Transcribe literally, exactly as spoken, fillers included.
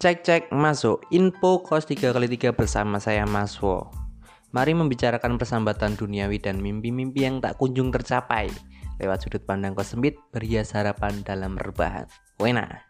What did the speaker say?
Cek-cek masuk info Koos tiga kali tiga bersama saya Mas Wo. Mari membicarakan persambatan duniawi dan mimpi-mimpi yang tak kunjung tercapai lewat sudut pandang kos sempit berhias harapan dalam rebahan. Wena.